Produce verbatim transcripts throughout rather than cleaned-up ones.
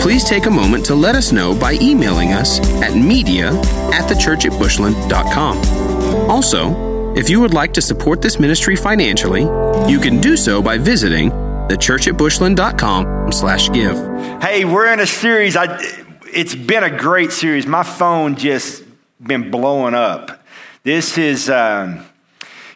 Please take a moment to let us know by emailing us at media at the church at bushland dot com. Also, if you would like to support this ministry financially, you can do so by visiting the church at bushland dot com slash give. Hey, we're in a series. I, it's been a great series. My phone just been blowing up. This is, um,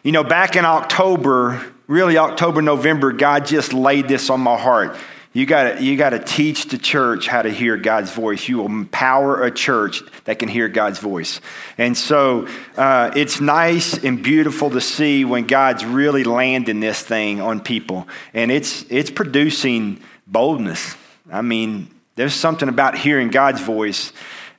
you know, back in October, really October, November, God just laid this on my heart. You gotta, you gotta teach the church how to hear God's voice. You will empower a church that can hear God's voice. And so uh, it's nice and beautiful to see when God's really landing this thing on people. And it's it's producing boldness. I mean, there's something about hearing God's voice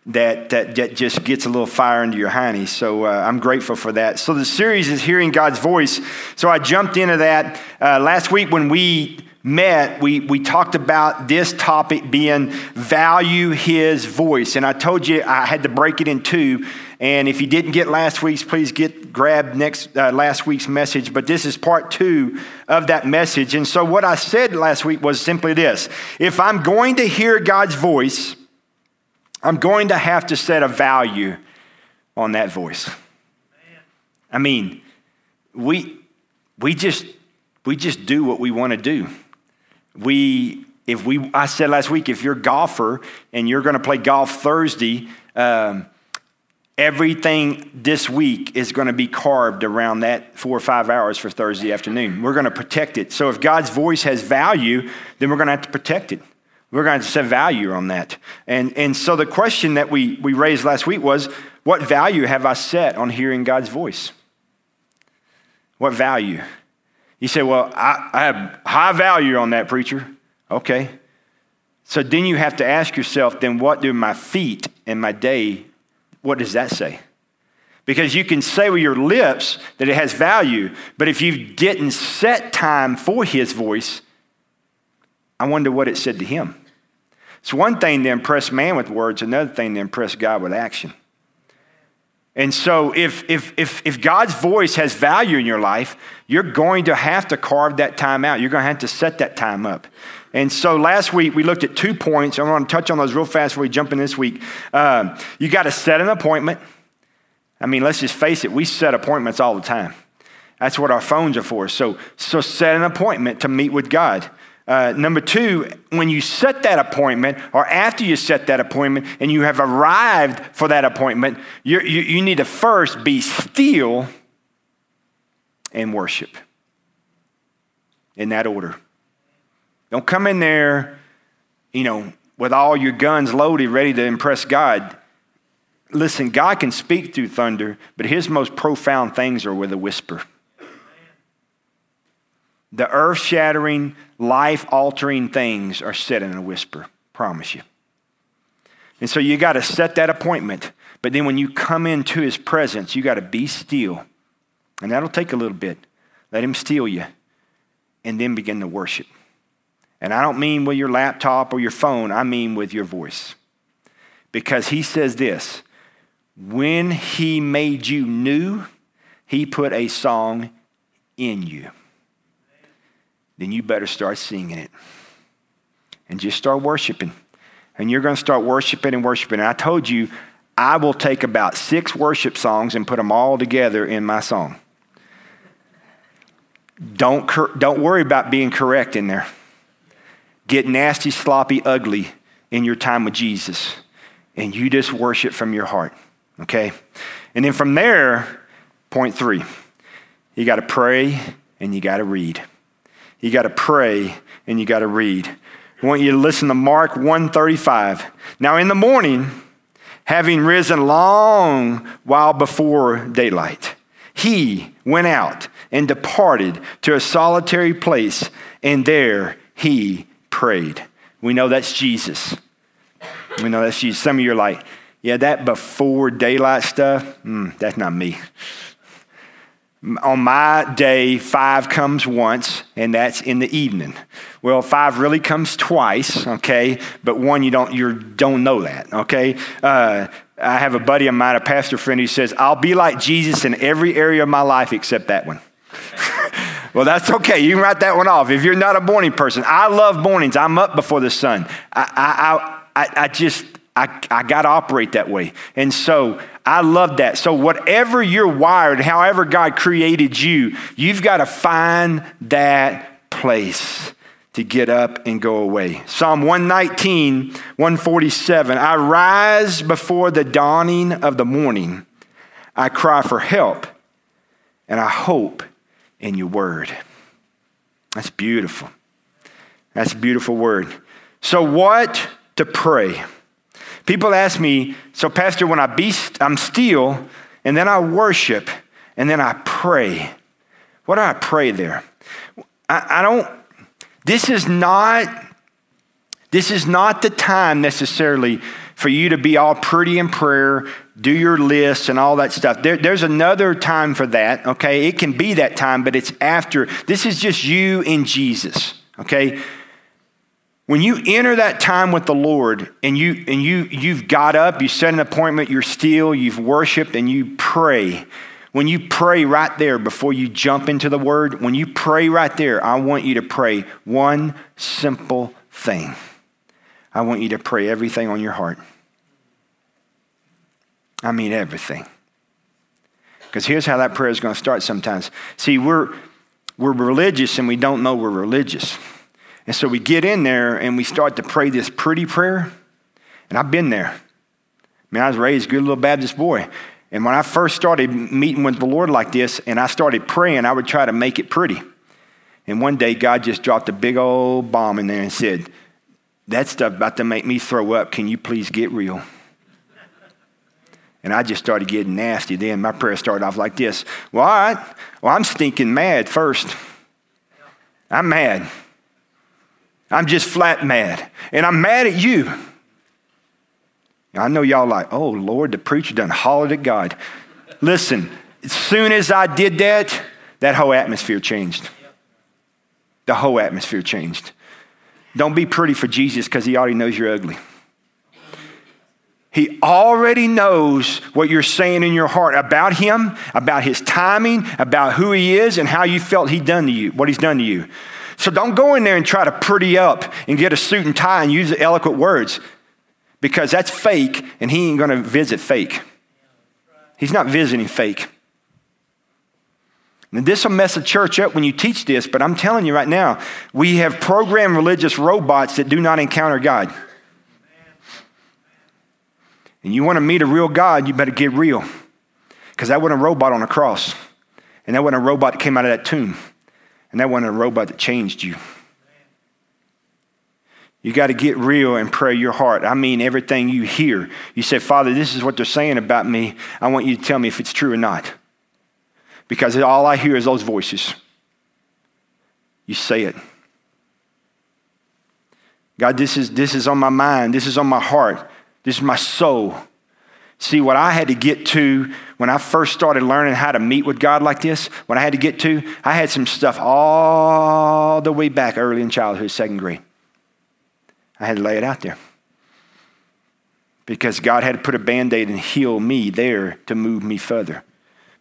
that that, that just gets a little fire into your hiney. So uh, I'm grateful for that. So the series is Hearing God's Voice. So I jumped into that uh, last week when we met, we, we talked about this topic being value his voice. And I told you I had to break it in two. And if you didn't get last week's, please get grab next uh, last week's message. But this is part two of that message. And so what I said last week was simply this. If I'm going to hear God's voice, I'm going to have to set a value on that voice. I mean, we we just we just do what we want to do. We, if we, I said last week, if you're a golfer and you're going to play golf Thursday, um, everything this week is going to be carved around that four or five hours for Thursday afternoon. We're going to protect it. So if God's voice has value, then we're going to have to protect it. We're going to set value on that. And and so the question that we, we raised last week was, what value have I set on hearing God's voice? What value? You say, well, I, I have high value on that, preacher. Okay. So then you have to ask yourself, then what do my feet and my day, what does that say? Because you can say with your lips that it has value, but if you didn't set time for his voice, I wonder what it said to him. It's one thing to impress man with words, another thing to impress God with action. And so if if if if God's voice has value in your life, you're going to have to carve that time out. You're going to have to set that time up. And so last week, we looked at two points. I want to touch on those real fast before we jump in this week. Um, you got to set an appointment. I mean, let's just face it. We set appointments all the time. That's what our phones are for. So, so set an appointment to meet with God. Uh, number two, when you set that appointment or after you set that appointment and you have arrived for that appointment, you, you need to first be still and worship in that order. Don't come in there, you know, with all your guns loaded, ready to impress God. Listen, God can speak through thunder, but his most profound things are with a whisper. The earth-shattering, life-altering things are said in a whisper, promise you. And so you got to set that appointment. But then when you come into his presence, you got to be still. And that'll take a little bit. Let him steal you. And then begin to worship. And I don't mean with your laptop or your phone. I mean with your voice. Because he says this, when he made you new, he put a song in you. Then you better start singing it and just start worshiping. And you're going to start worshiping and worshiping. And I told you, I will take about six worship songs and put them all together in my song. Don't, cor- don't worry about being correct in there. Get nasty, sloppy, ugly in your time with Jesus. And you just worship from your heart, okay? And then from there, point three, you got to pray and you got to read. You got to pray and you got to read. I want you to listen to Mark one thirty-five. Now in the morning, having risen long while before daylight, he went out and departed to a solitary place, and there he prayed. We know that's Jesus. We know that's Jesus. Some of you are like, Yeah, that before daylight stuff, mm, that's not me. On my day, five comes once, and that's in the evening. Well, five really comes twice, okay? But one, you don't you don't know that, okay? Uh, I have a buddy of mine, a pastor friend, who says, I'll be like Jesus in every area of my life except that one. Well, that's okay. You can write that one off. If you're not a morning person, I love mornings. I'm up before the sun. I I I, I just... I, I got to operate that way. And so I love that. So whatever you're wired, however God created you, you've got to find that place to get up and go away. Psalm one nineteen, one forty-seven, I rise before the dawning of the morning. I cry for help and I hope in your word. That's beautiful. That's a beautiful word. So what to pray? People ask me, so Pastor, when I be, I'm still, and then I worship, and then I pray. What do I pray there? I, I don't, this is not, this is not the time necessarily for you to be all pretty in prayer, do your lists and all that stuff. There, there's another time for that, okay? It can be that time, but it's after. This is just you and Jesus, okay? When you enter that time with the Lord and, you, and you, you've got up, you set an appointment, you're still, you've worshiped, and you pray. When you pray right there before you jump into the word, when you pray right there, I want you to pray one simple thing. I want you to pray everything on your heart. I mean everything. Because here's how that prayer is going to start sometimes. See, we're, we're religious and we don't know we're religious. And so we get in there and we start to pray this pretty prayer. And I've been there. I mean, I was raised a good little Baptist boy. And when I first started meeting with the Lord like this and I started praying, I would try to make it pretty. And one day God just dropped a big old bomb in there and said, that stuff about to make me throw up. Can you please get real? And I just started getting nasty. Then my prayer started off like this. Well, all right. Well, I'm stinking mad first. I'm mad. I'm just flat mad, and I'm mad at you. I know y'all like, oh, Lord, the preacher done hollered at God. Listen, as soon as I did that, that whole atmosphere changed. The whole atmosphere changed. Don't be pretty for Jesus because he already knows you're ugly. He already knows what you're saying in your heart about him, about his timing, about who he is, and how you felt he done to you, what he's done to you. So don't go in there and try to pretty up and get a suit and tie and use the eloquent words, because that's fake, and he ain't going to visit fake. He's not visiting fake. Now, this will mess the church up when you teach this, but I'm telling you right now, we have programmed religious robots that do not encounter God. And you want to meet a real God, you better get real, because that wasn't a robot on a cross, and that wasn't a robot that came out of that tomb. And that wasn't a robot that changed you. You got to get real and pray your heart. I mean everything you hear. You say, Father, this is what they're saying about me. I want you to tell me if it's true or not. Because all I hear is those voices. You say it. God, this is, this is on my mind. This is on my heart. This is my soul. See, what I had to get to when I first started learning how to meet with God like this, what I had to get to, I had some stuff all the way back early in childhood, second grade. I had to lay it out there. Because God had to put a Band-Aid and heal me there to move me further.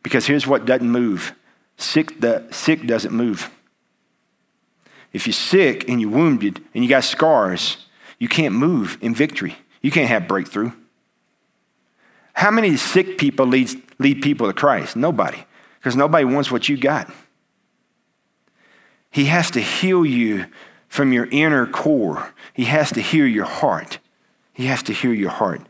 Because here's what doesn't move. Sick, the, sick doesn't move. If you're sick and you're wounded and you got scars, you can't move in victory. You can't have breakthrough. How many sick people leads, lead people to Christ? Nobody, because nobody wants what you got. He has to heal you from your inner core. He has to heal your heart. He has to heal your heart.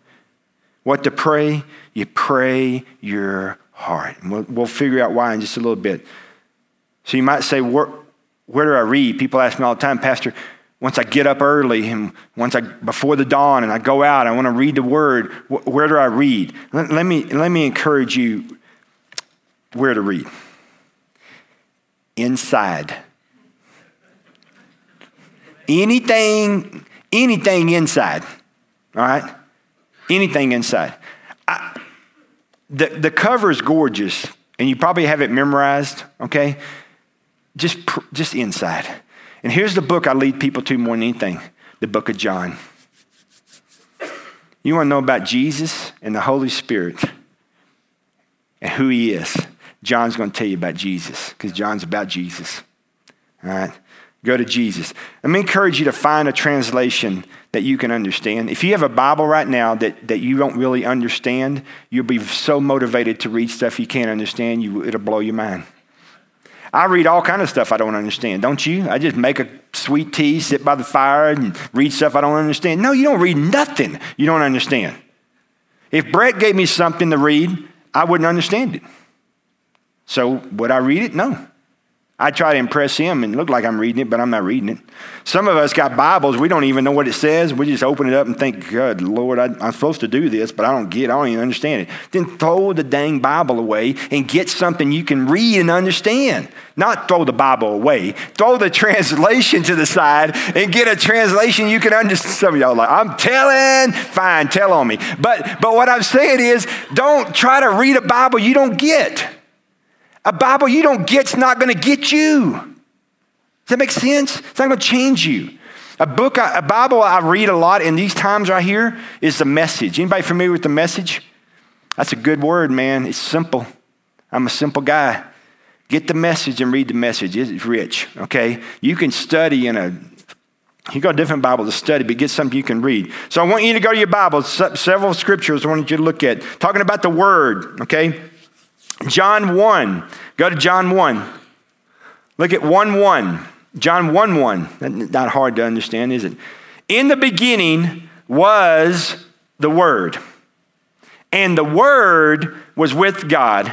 What to pray? You pray your heart. And we'll, we'll figure out why in just a little bit. So you might say, where, where do I read? People ask me all the time, Pastor, once I get up early and once I, before the dawn and I go out, I want to read the word. Where do I read? Let, let me, let me encourage you where to read. Inside. Anything, anything inside. All right. anything inside. I, the, the cover is gorgeous, and you probably have it memorized, okay? Just, just inside. And here's the book I lead people to more than anything, the book of John. You want to know about Jesus and the Holy Spirit and who he is. John's going to tell you about Jesus because John's about Jesus. All right, go to Jesus. I'm going to encourage you to find a translation that you can understand. If you have a Bible right now that, that you don't really understand, you'll be so motivated to read stuff you can't understand, you, it'll blow your mind. I read all kind of stuff I don't understand, don't you? I just make a sweet tea, sit by the fire, and read stuff I don't understand. No, you don't read nothing you don't understand. If Brett gave me something to read, I wouldn't understand it. So would I read it? No. I try to impress him and look like I'm reading it, but I'm not reading it. Some of us got Bibles. We don't even know what it says. We just open it up and think, God, Lord, I, I'm supposed to do this, but I don't get it. I don't even understand it. Then throw the dang Bible away and get something you can read and understand. Not throw the Bible away. Throw the translation to the side and get a translation you can understand. Some of y'all are like, I'm telling. Fine, tell on me. But, but what I'm saying is, don't try to read a Bible you don't get. A Bible you don't get's not going to get you. Does that make sense? It's not going to change you. A book, I, a Bible I read a lot in these times right here is The Message. Anybody familiar with The Message? That's a good word, man. It's simple. I'm a simple guy. Get The Message and read The Message. It's rich, okay? You can study in a, you got a different Bible to study, but get something you can read. So I want you to go to your Bible. Several scriptures I wanted you to look at. Talking about the Word, okay? John one. Go to John one. Look at one one. John one one. That's not hard to understand, is it? In the beginning was the Word, and the Word was with God,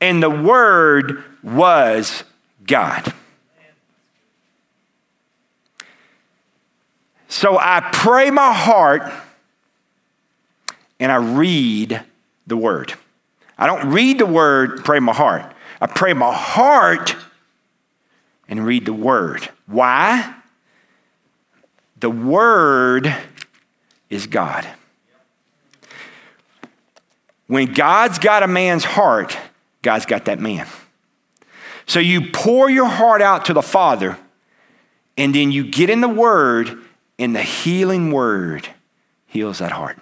and the Word was God. So I pray my heart, and I read the Word. I don't read the Word, pray my heart. I pray my heart and read the Word. Why? The Word is God. When God's got a man's heart, God's got that man. So you pour your heart out to the Father, and then you get in the Word, and the healing Word heals that heart.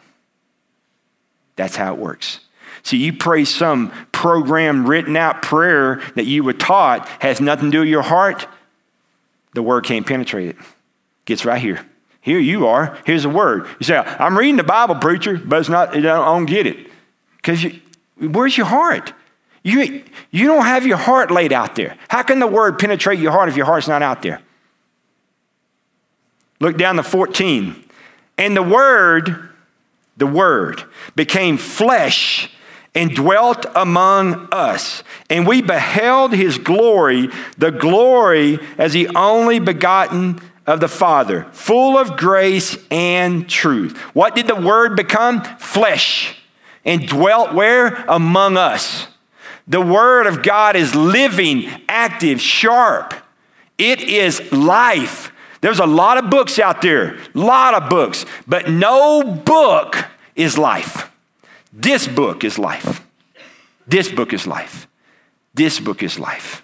That's how it works. See, you pray some program, written out prayer that you were taught has nothing to do with your heart. The Word can't penetrate it. Gets right here. Here you are. Here's the Word. You say, I'm reading the Bible, preacher, but it's not. I don't get it. Because you, where's your heart? You, you don't have your heart laid out there. How can the Word penetrate your heart if your heart's not out there? Look down to fourteen. And the Word, the Word, became flesh and dwelt among us. And we beheld his glory, the glory as the only begotten of the Father, full of grace and truth. What did the Word become? Flesh. And dwelt where? Among us. The Word of God is living, active, sharp. It is life. There's a lot of books out there, a lot of books, but no book is life. This book is life. This book is life. This book is life.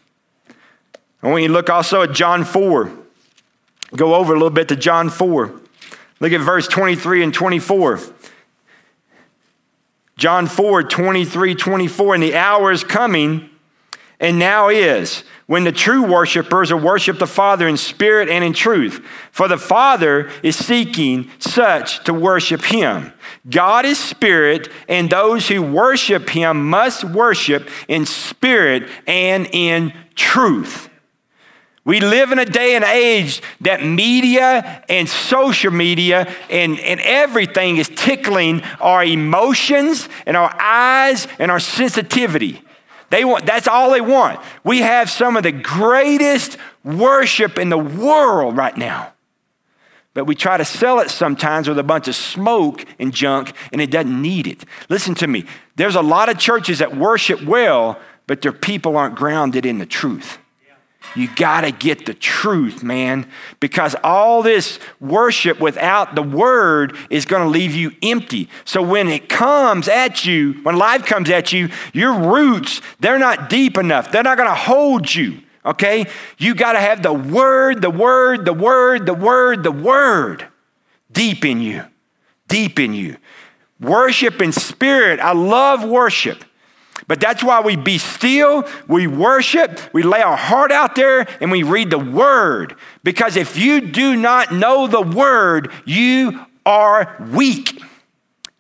I want you to look also at John four. Go over a little bit to John four. Look at verse twenty-three and twenty-four. John four, twenty-three, twenty-four. And the hour is coming, and now is, when the true worshipers will worship the Father in spirit and in truth. For the Father is seeking such to worship him. God is spirit, and those who worship him must worship in spirit and in truth. We live in a day and age that media and social media and, and everything is tickling our emotions and our eyes and our sensitivity. They want, that's all they want. We have some of the greatest worship in the world right now. But we try to sell it sometimes with a bunch of smoke and junk, and it doesn't need it. Listen to me. There's a lot of churches that worship well, but their people aren't grounded in the truth. You got to get the truth, man, because all this worship without the word is going to leave you empty. So when it comes at you, when life comes at you, your roots, they're not deep enough. They're not going to hold you, okay? You got to have the word, the word, the word, the word, the word deep in you, deep in you. Worship in spirit. I love worship. But that's why we be still, we worship, we lay our heart out there, and we read the word. Because if you do not know the word, you are weak.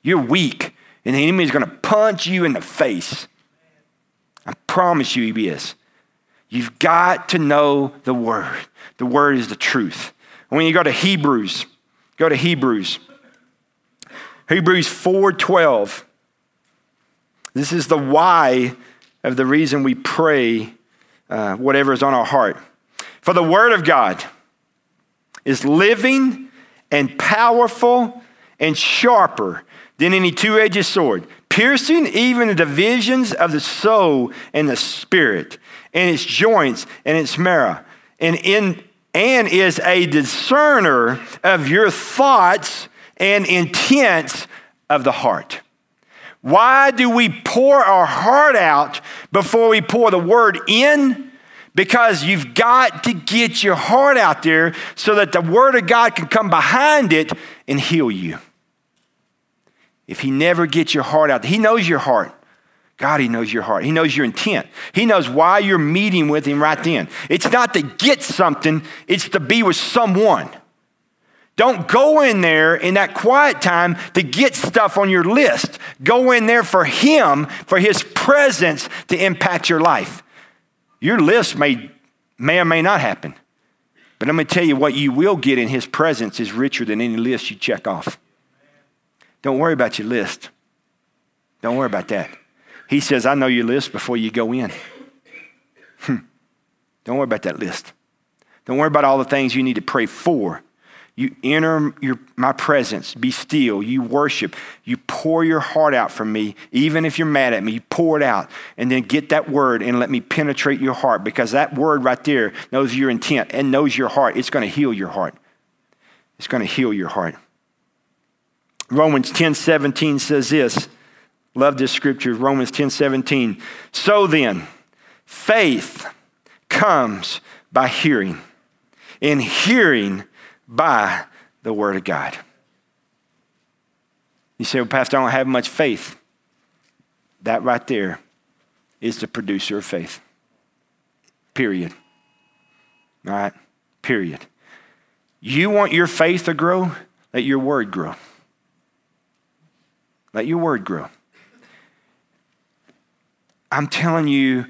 You're weak. And the enemy is going to punch you in the face. I promise you he is. You've got to know the word. The word is the truth. When you go to Hebrews, go to Hebrews. Hebrews four twelve. This is the why of the reason we pray uh, whatever is on our heart. For the word of God is living and powerful and sharper than any two-edged sword, piercing even the divisions of the soul and the spirit, and its joints and its marrow, and in and is a discerner of your thoughts and intents of the heart. Why do we pour our heart out before we pour the word in? Because you've got to get your heart out there so that the word of God can come behind it and heal you. If he never gets your heart out, he knows your heart. God, he knows your heart. He knows your intent. He knows why you're meeting with him right then. It's not to get something, it's to be with someone. Don't go in there in that quiet time to get stuff on your list. Go in there for him, for his presence to impact your life. Your list may, may or may not happen. But I'm going to tell you what you will get in his presence is richer than any list you check off. Don't worry about your list. Don't worry about that. He says, I know your list before you go in. Hmm. Don't worry about that list. Don't worry about all the things you need to pray for. You enter your, my presence, be still, you worship, you pour your heart out for me, even if you're mad at me, you pour it out, and then get that word and let me penetrate your heart, because that word right there knows your intent and knows your heart. It's gonna heal your heart. It's gonna heal your heart. Romans ten seventeen says this, love this scripture, Romans ten seventeen. So then, faith comes by hearing, and hearing by the word of God. You say, well, Pastor, I don't have much faith. That right there is the producer of faith. Period. All right? Period. You want your faith to grow? Let your word grow. Let your word grow. I'm telling you,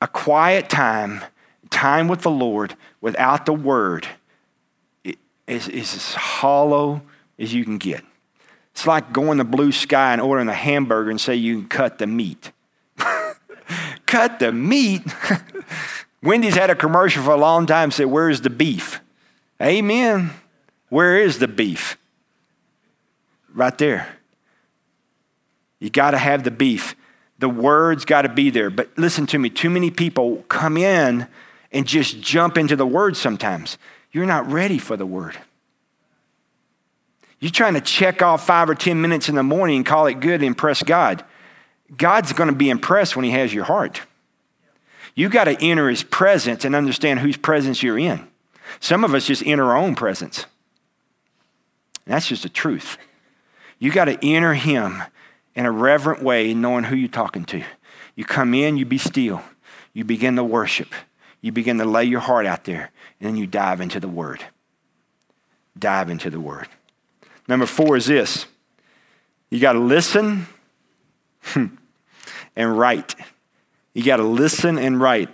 a quiet time, time with the Lord without the word is as hollow as you can get. It's like going to Blue Sky and ordering a hamburger and say you can cut the meat. Cut the meat? Wendy's had a commercial for a long time that said, where's the beef? Amen. Where is the beef? Right there. You got to have the beef. The word's got to be there. But listen to me, too many people come in and just jump into the word sometimes. You're not ready for the word. You're trying to check off five or ten minutes in the morning and call it good and impress God. God's going to be impressed when he has your heart. You got to enter his presence and understand whose presence you're in. Some of us just enter our own presence. And that's just the truth. You got to enter him in a reverent way, knowing who you're talking to. You come in, you be still. You begin to worship. You begin to lay your heart out there, and then you dive into the word. Dive into the word. Number four is this. You got to listen and write. You got to listen and write.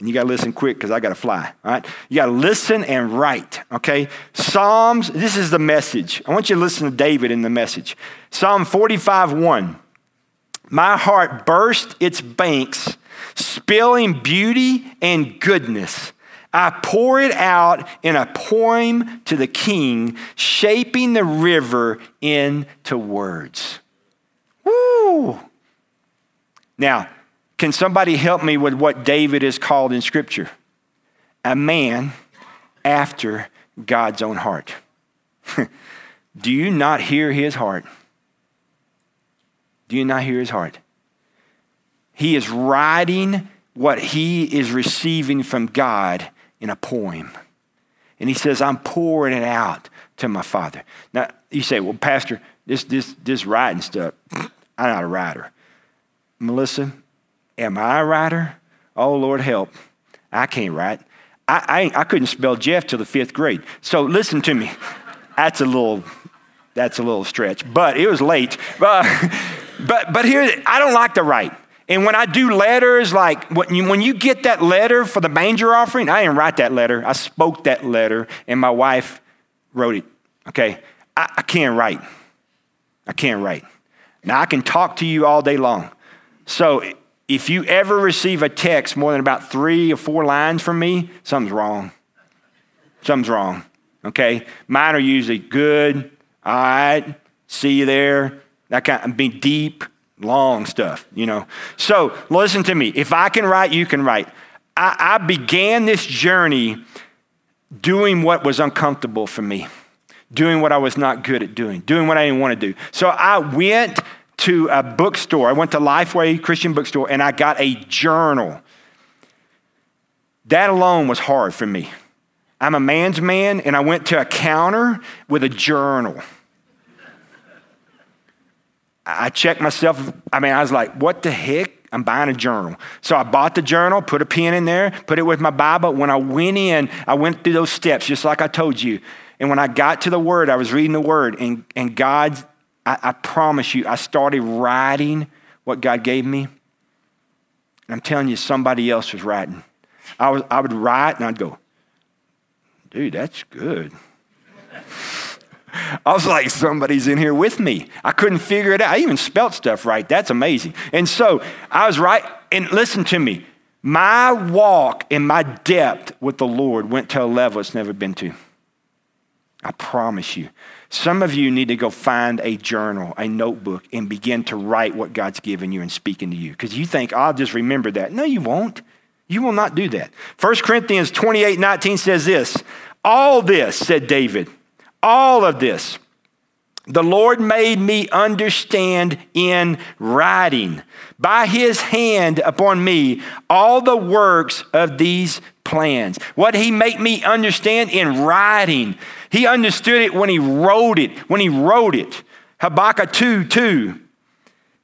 And you got to listen quick because I got to fly, all right? You got to listen and write, okay? Psalms, this is the message. I want you to listen to David in the message. Psalm forty-five one. My heart burst its banks, spilling beauty and goodness. I pour it out in a poem to the king, shaping the river into words. Woo! Now, Can somebody help me with what David is called in Scripture? A man after God's own heart. Do you not hear his heart? Do you not hear his heart? He is writing what he is receiving from God in a poem. And he says, I'm pouring it out to my Father. Now, you say, well, Pastor, this this this writing stuff, I'm not a writer. Melissa, am I a writer? Oh, Lord, help. I can't write. I I, I couldn't spell Jeff till the fifth grade. So listen to me. That's a little, that's a little stretch, but it was late. But, but, but here, I don't like to write. And when I do letters, like when you, when you get that letter for the manger offering, I didn't write that letter. I spoke that letter and my wife wrote it. Okay. I, I can't write. I can't write. Now I can talk to you all day long. So if you ever receive a text more than about three or four lines from me, something's wrong. Something's wrong. Okay. Mine are usually good. All right. See you there. That kind of be deep. Long stuff, you know. So listen to me. If I can write, you can write. I, I began this journey doing what was uncomfortable for me, doing what I was not good at doing, doing what I didn't want to do. So I went to a bookstore. I went to Lifeway Christian Bookstore and I got a journal. That alone was hard for me. I'm a man's man and I went to a counter with a journal. I checked myself. I mean, I was like, what the heck? I'm buying a journal. So I bought the journal, put a pen in there, put it with my Bible. When I went in, I went through those steps, just like I told you. And when I got to the Word, I was reading the Word. And, and God, I, I promise you, I started writing what God gave me. And I'm telling you, somebody else was writing. I was, I would write and I'd go, dude, that's good. I was like, somebody's in here with me. I couldn't figure it out. I even spelt stuff right. That's amazing. And so I was right. And listen to me. My walk and my depth with the Lord went to a level it's never been to. I promise you. Some of you need to go find a journal, a notebook, and begin to write what God's given you and speaking to you. Because you think, I'll just remember that. No, you won't. You will not do that. First Corinthians twenty-eight nineteen says this. All this, said David. All of this, the Lord made me understand in writing by his hand upon me, all the works of these plans. What he made me understand in writing. He understood it when he wrote it, when he wrote it. Habakkuk two two.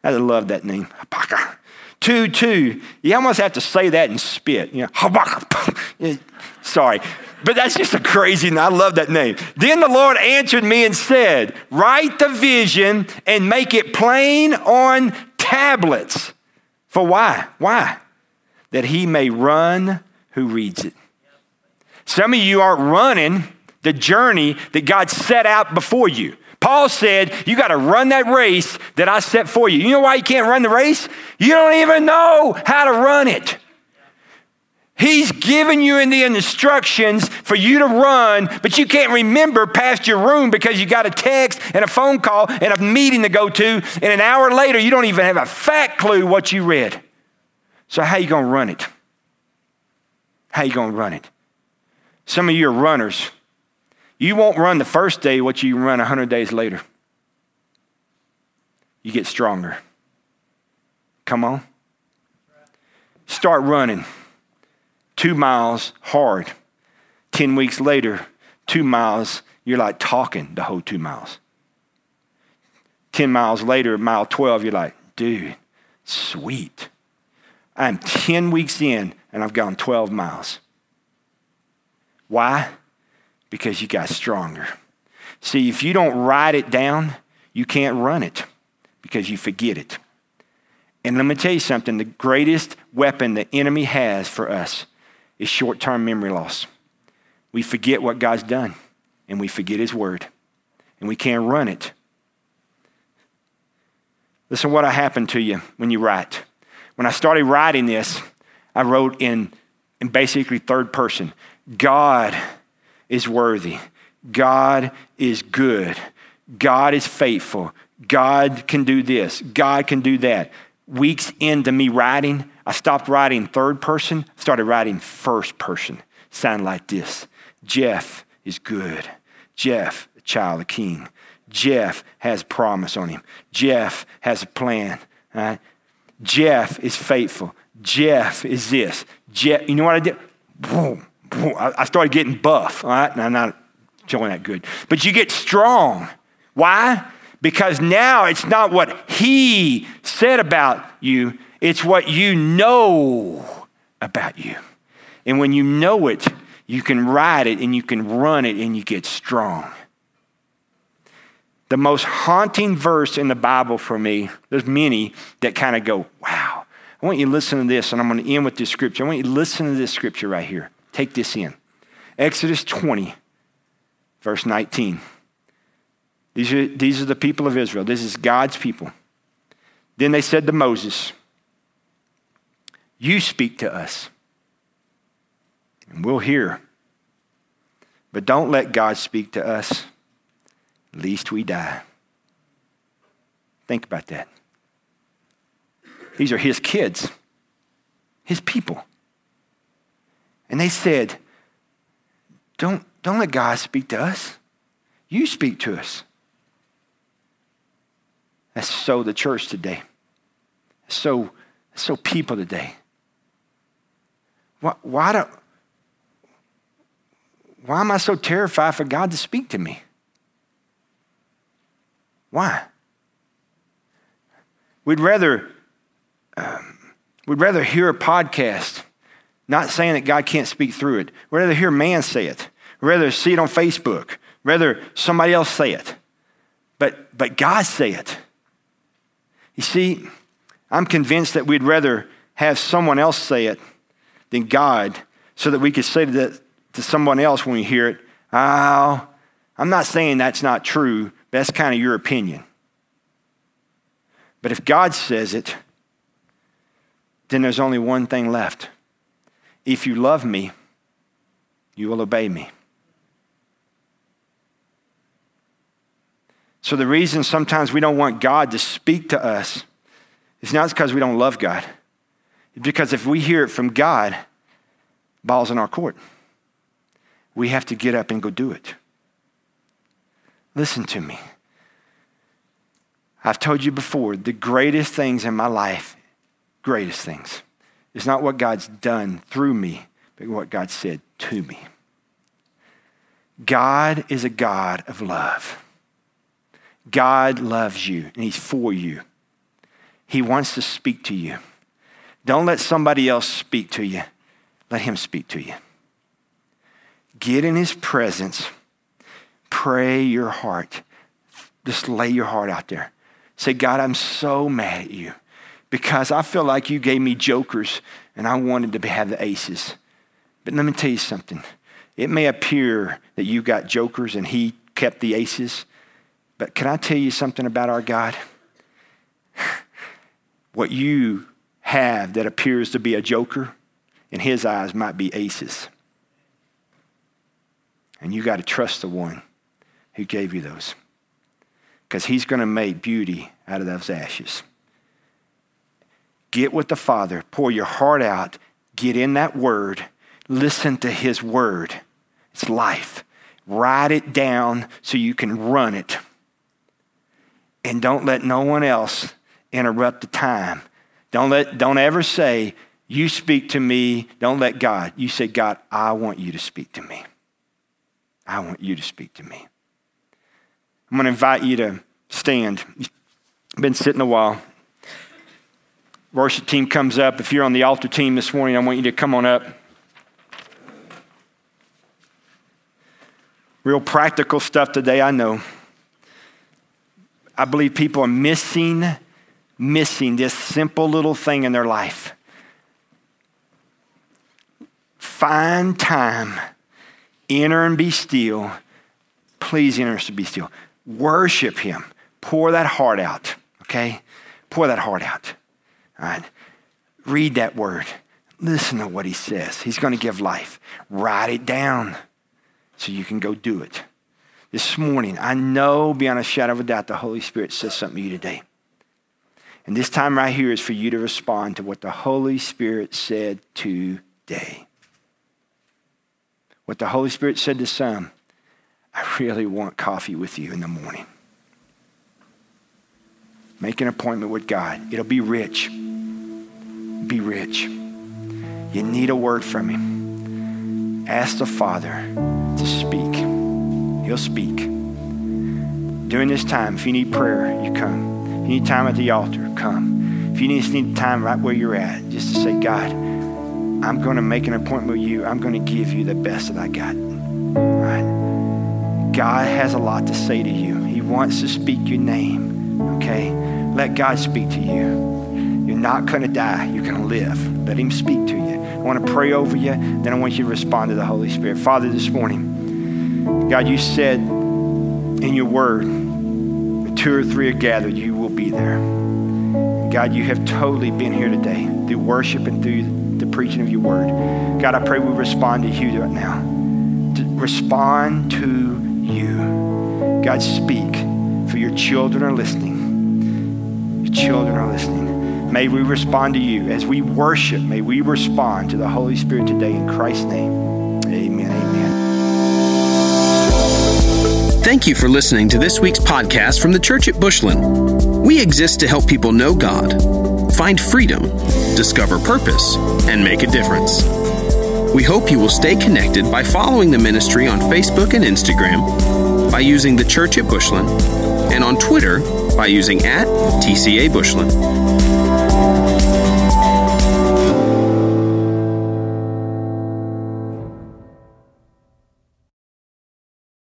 I love that name, Habakkuk. two two. You almost have to say that and spit. You know, Habakkuk. Sorry. But that's just a crazy name. I love that name. Then the Lord answered me and said, write the vision and make it plain on tablets. For why? Why? That he may run who reads it. Some of you aren't running the journey that God set out before you. Paul said, you got to run that race that I set for you. You know why you can't run the race? You don't even know how to run it. He's given you in the instructions for you to run, but you can't remember past your room because you got a text and a phone call and a meeting to go to, and an hour later, you don't even have a fat clue what you read. So how you going to run it? How you going to run it? Some of you are runners. You won't run the first day what you run one hundred days later. You get stronger. Come on. Start running. Two miles hard. Ten weeks later, two miles, you're like talking the whole two miles. Ten miles later, mile twelve, you're like, dude, sweet. I'm ten weeks in and I've gone twelve miles. Why? Because you got stronger. See, if you don't write it down, you can't run it because you forget it. And let me tell you something, the greatest weapon the enemy has for us is short-term memory loss. We forget what God's done, and we forget his word, and we can't run it. Listen, what happened to you when you write? When I started writing this, I wrote in, in basically third person. God is worthy. God is good. God is faithful. God can do this. God can do that. weeks into me writing, I stopped writing third person, started writing first person. Sound like this. Jeff is good. Jeff, the child of King. Jeff has promise on him. Jeff has a plan. All right? Jeff is faithful. Jeff is this. Jeff, you know what I did? Boom, boom. I started getting buff. All right? Now, I'm not showing that good. But you get strong. Why? Because now it's not what he said about you. It's what you know about you. And when you know it, you can ride it and you can run it and you get strong. The most haunting verse in the Bible for me, there's many that kind of go, wow, I want you to listen to this, and I'm going to end with this scripture. I want you to listen to this scripture right here. Take this in. Exodus twenty, verse nineteen. These are, these are the people of Israel. This is God's people. Then they said to Moses, you speak to us, and we'll hear. But don't let God speak to us, lest we die. Think about that. These are his kids, his people. And they said, don't, don't let God speak to us. You speak to us. That's so the church today. So, so people today. Why, why do, why am I so terrified for God to speak to me? Why? We'd rather um, we'd rather hear a podcast, not saying that God can't speak through it. We'd rather hear man say it. We'd rather see it on Facebook. We'd rather somebody else say it. But but God say it. You see, I'm convinced that we'd rather have someone else say it than God, so that we could say to, the, to someone else when we hear it, oh, I'm not saying that's not true. That's kind of your opinion. But if God says it, then there's only one thing left. If you love me, you will obey me. So the reason sometimes we don't want God to speak to us is not because we don't love God. It's because if we hear it from God, ball's in our court. We have to get up and go do it. Listen to me. I've told you before, the greatest things in my life, greatest things, is not what God's done through me, but what God said to me. God is a God of love. God loves you, and he's for you. He wants to speak to you. Don't let somebody else speak to you. Let him speak to you. Get in his presence. Pray your heart. Just lay your heart out there. Say, God, I'm so mad at you because I feel like you gave me jokers and I wanted to have the aces. But let me tell you something. It may appear that you got jokers and he kept the aces, but can I tell you something about our God? What you have that appears to be a joker, in his eyes might be aces. And you got to trust the one who gave you those, because he's going to make beauty out of those ashes. Get with the Father, pour your heart out, get in that word, listen to his word. It's life. Write it down so you can run it. And don't let no one else interrupt the time. Don't let, don't ever say, you speak to me. Don't let God. You say, God, I want you to speak to me. I want you to speak to me. I'm going to invite you to stand. I've been sitting a while. Worship team comes up. If you're on the altar team this morning, I want you to come on up. Real practical stuff today, I know. I believe people are missing, missing this simple little thing in their life. Find time. Enter and be still. Please enter and be still. Worship him. Pour that heart out, okay? Pour that heart out. All right. Read that word. Listen to what he says. He's going to give life. Write it down so you can go do it. This morning, I know beyond a shadow of a doubt the Holy Spirit says something to you today. And this time right here is for you to respond to what the Holy Spirit said today. What the Holy Spirit said to some, I really want coffee with you in the morning. Make an appointment with God. It'll be rich. Be rich. You need a word from Him. Ask the Father to speak. He'll speak. During this time, if you need prayer, you come. If you need time at the altar, come. If you just need time right where you're at, just to say, God, I'm going to make an appointment with you. I'm going to give you the best that I got. All right? God has a lot to say to you. He wants to speak your name, okay? Let God speak to you. You're not going to die. You're going to live. Let Him speak to you. I want to pray over you. Then I want you to respond to the Holy Spirit. Father, this morning, God, you said in your word, when two or three are gathered, you will be there. God, you have totally been here today through worship and through the preaching of your word. God, I pray we respond to you right now. Respond to you. God, speak, for your children are listening. Your children are listening. May we respond to you. As we worship, may we respond to the Holy Spirit today in Christ's name. Amen, amen. Thank you for listening to this week's podcast from The Church at Bushland. We exist to help people know God, find freedom, discover purpose, and make a difference. We hope you will stay connected by following the ministry on Facebook and Instagram, by using The Church at Bushland, and on Twitter by using at T C A Bushland.